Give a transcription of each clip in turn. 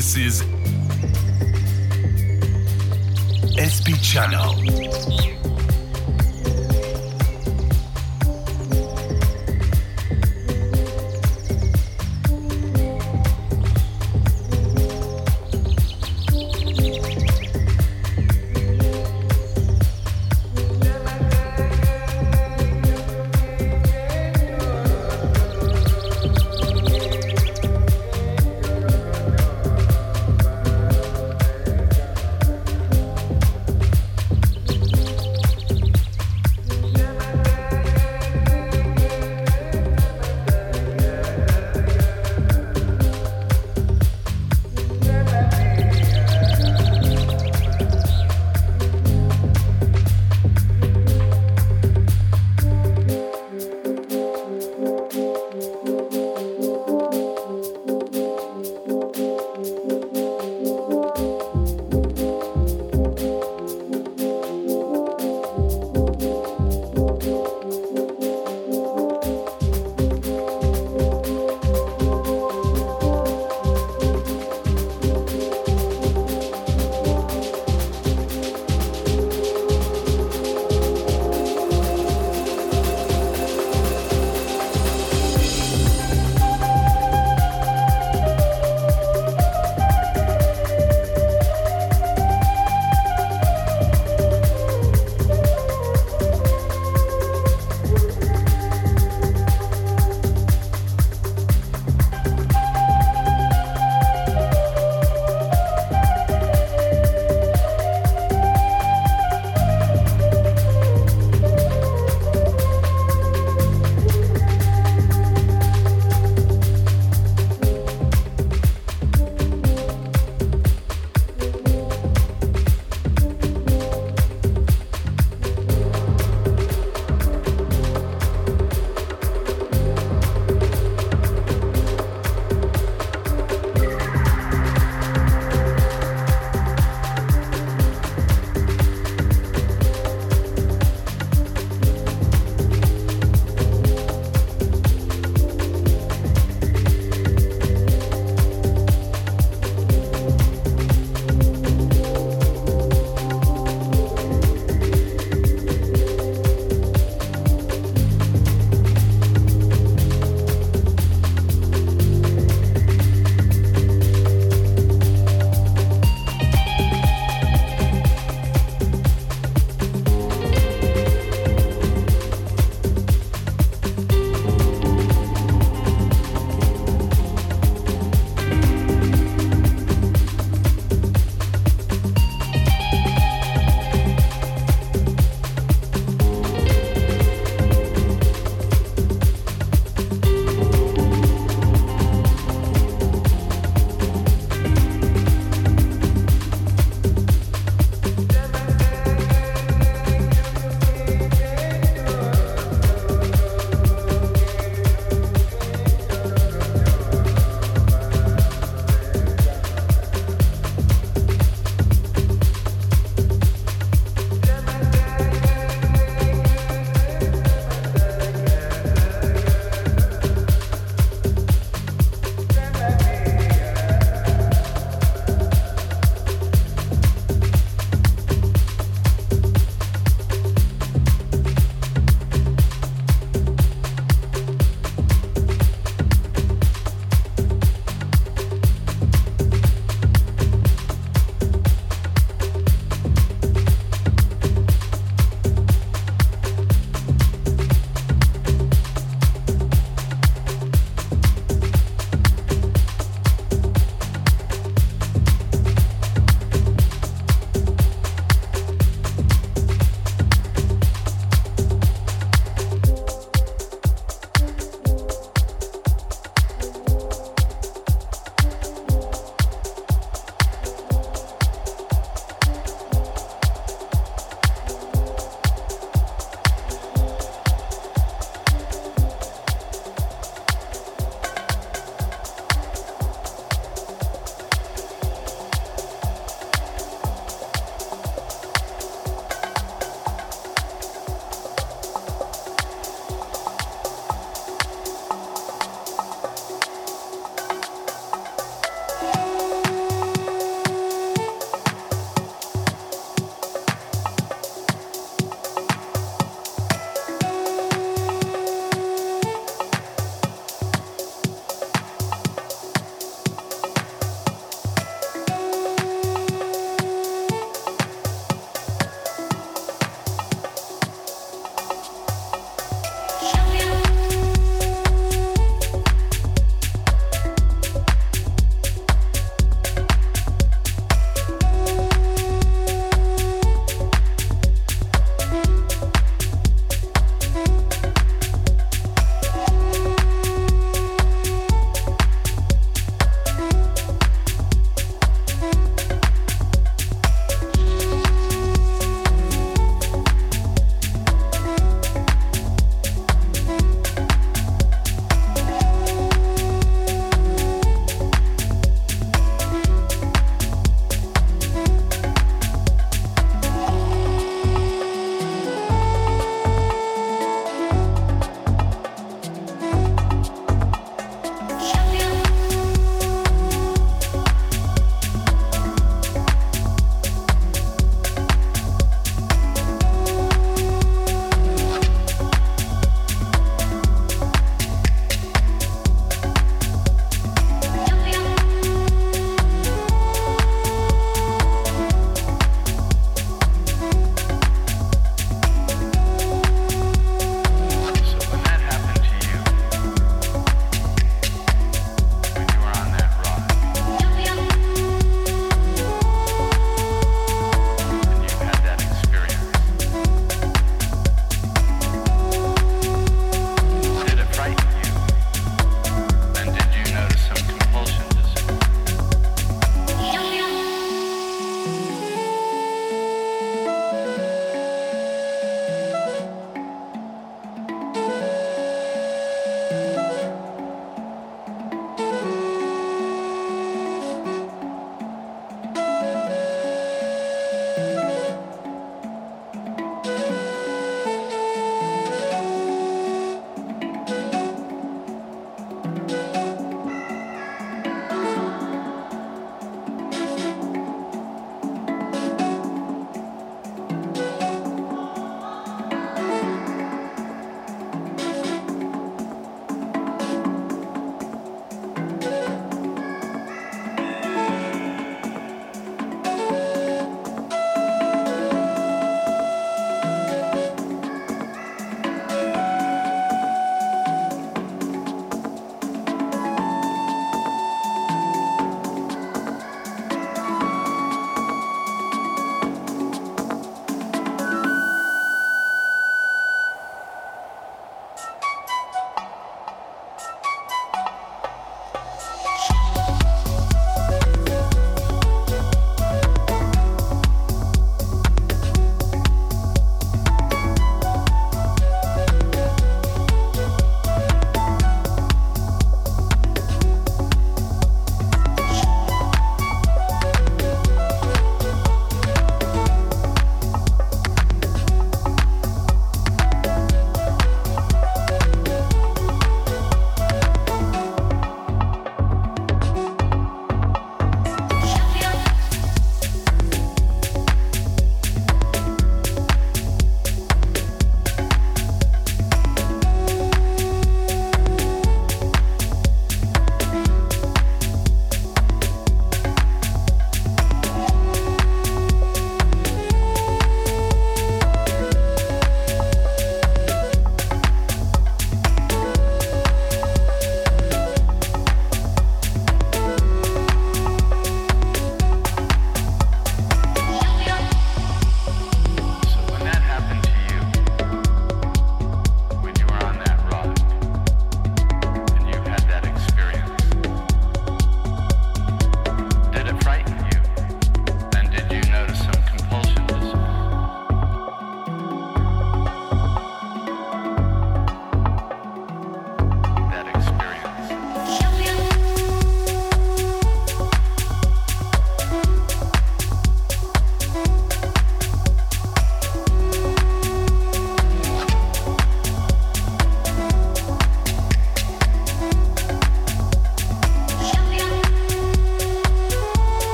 This is SP Channel.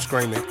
Screaming.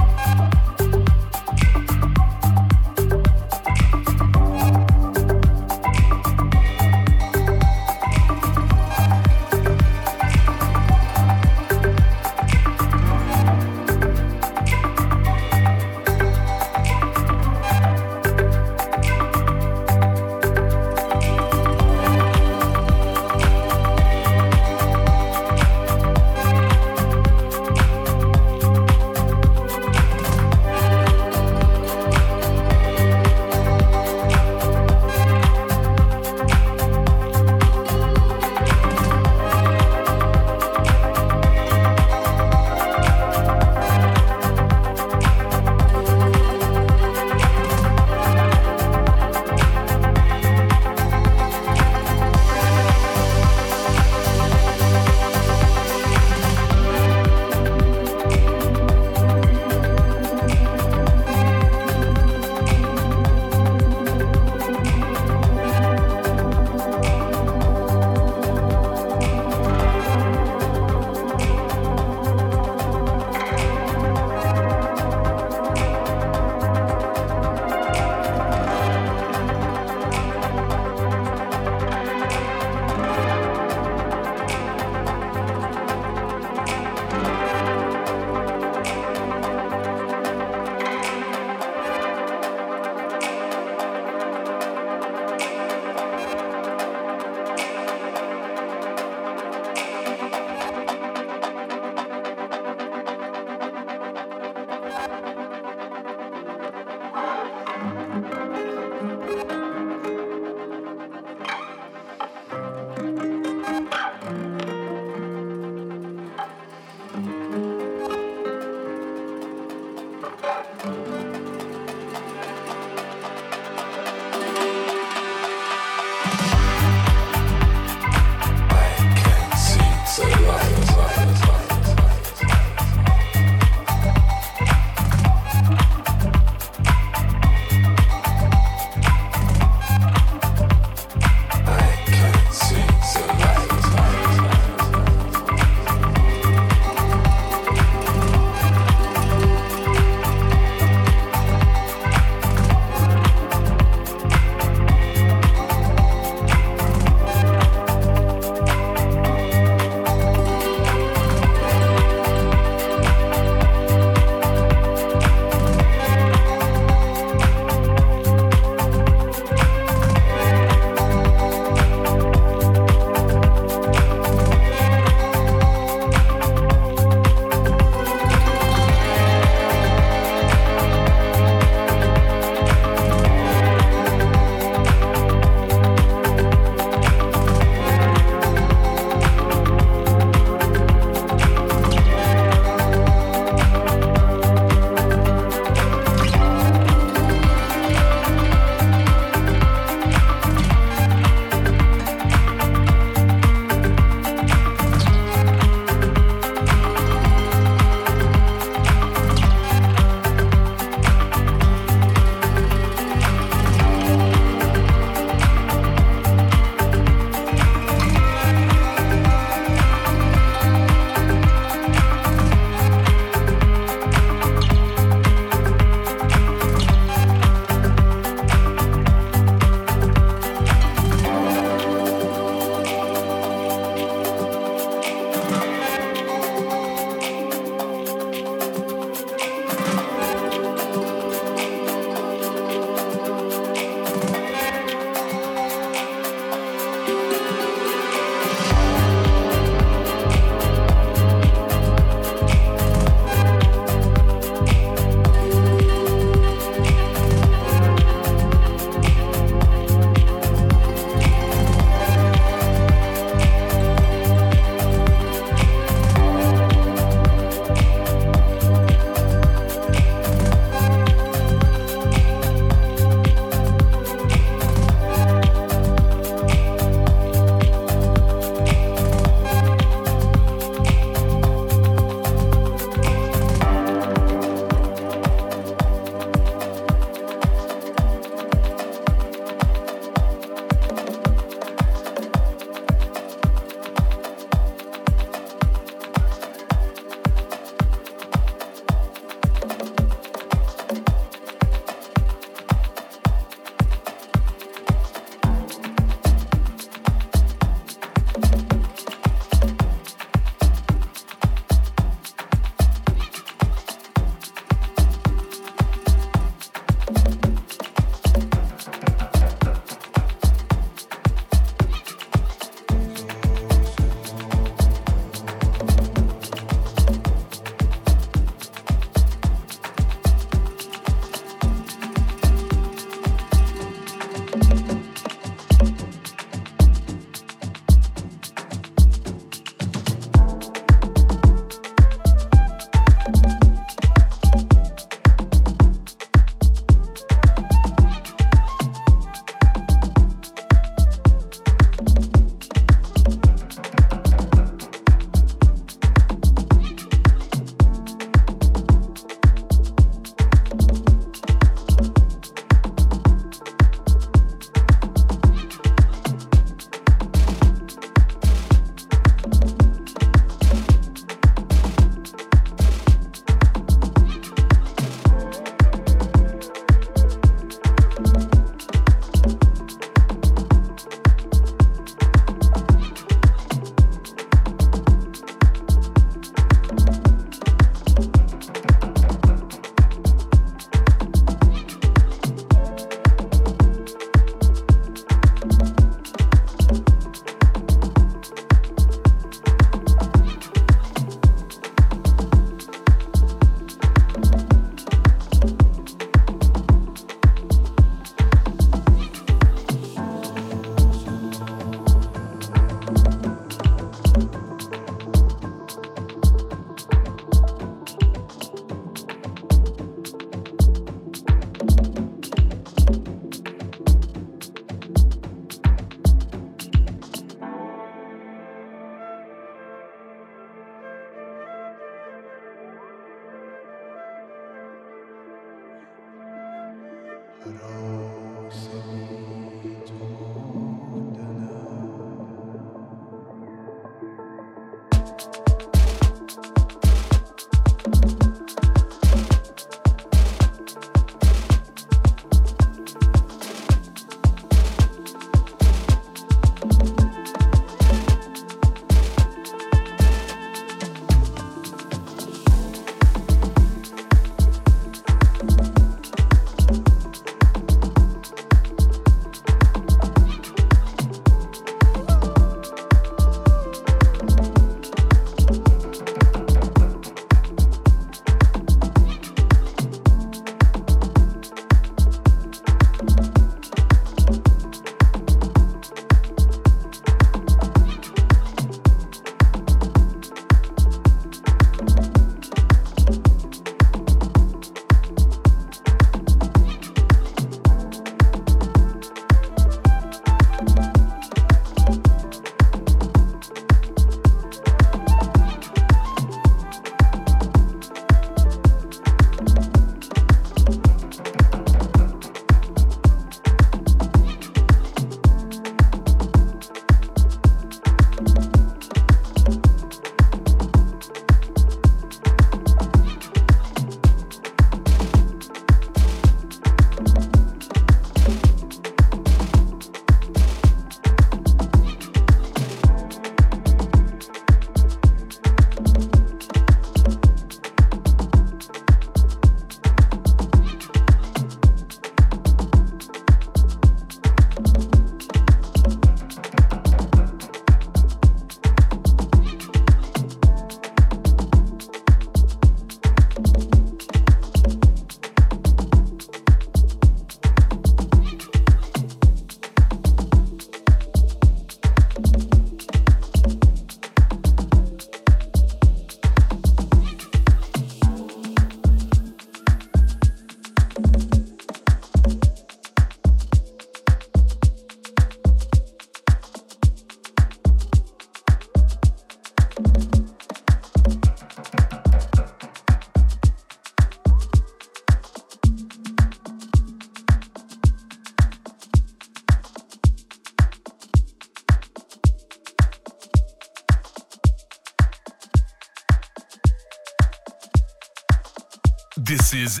This is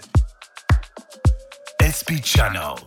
SP Channel.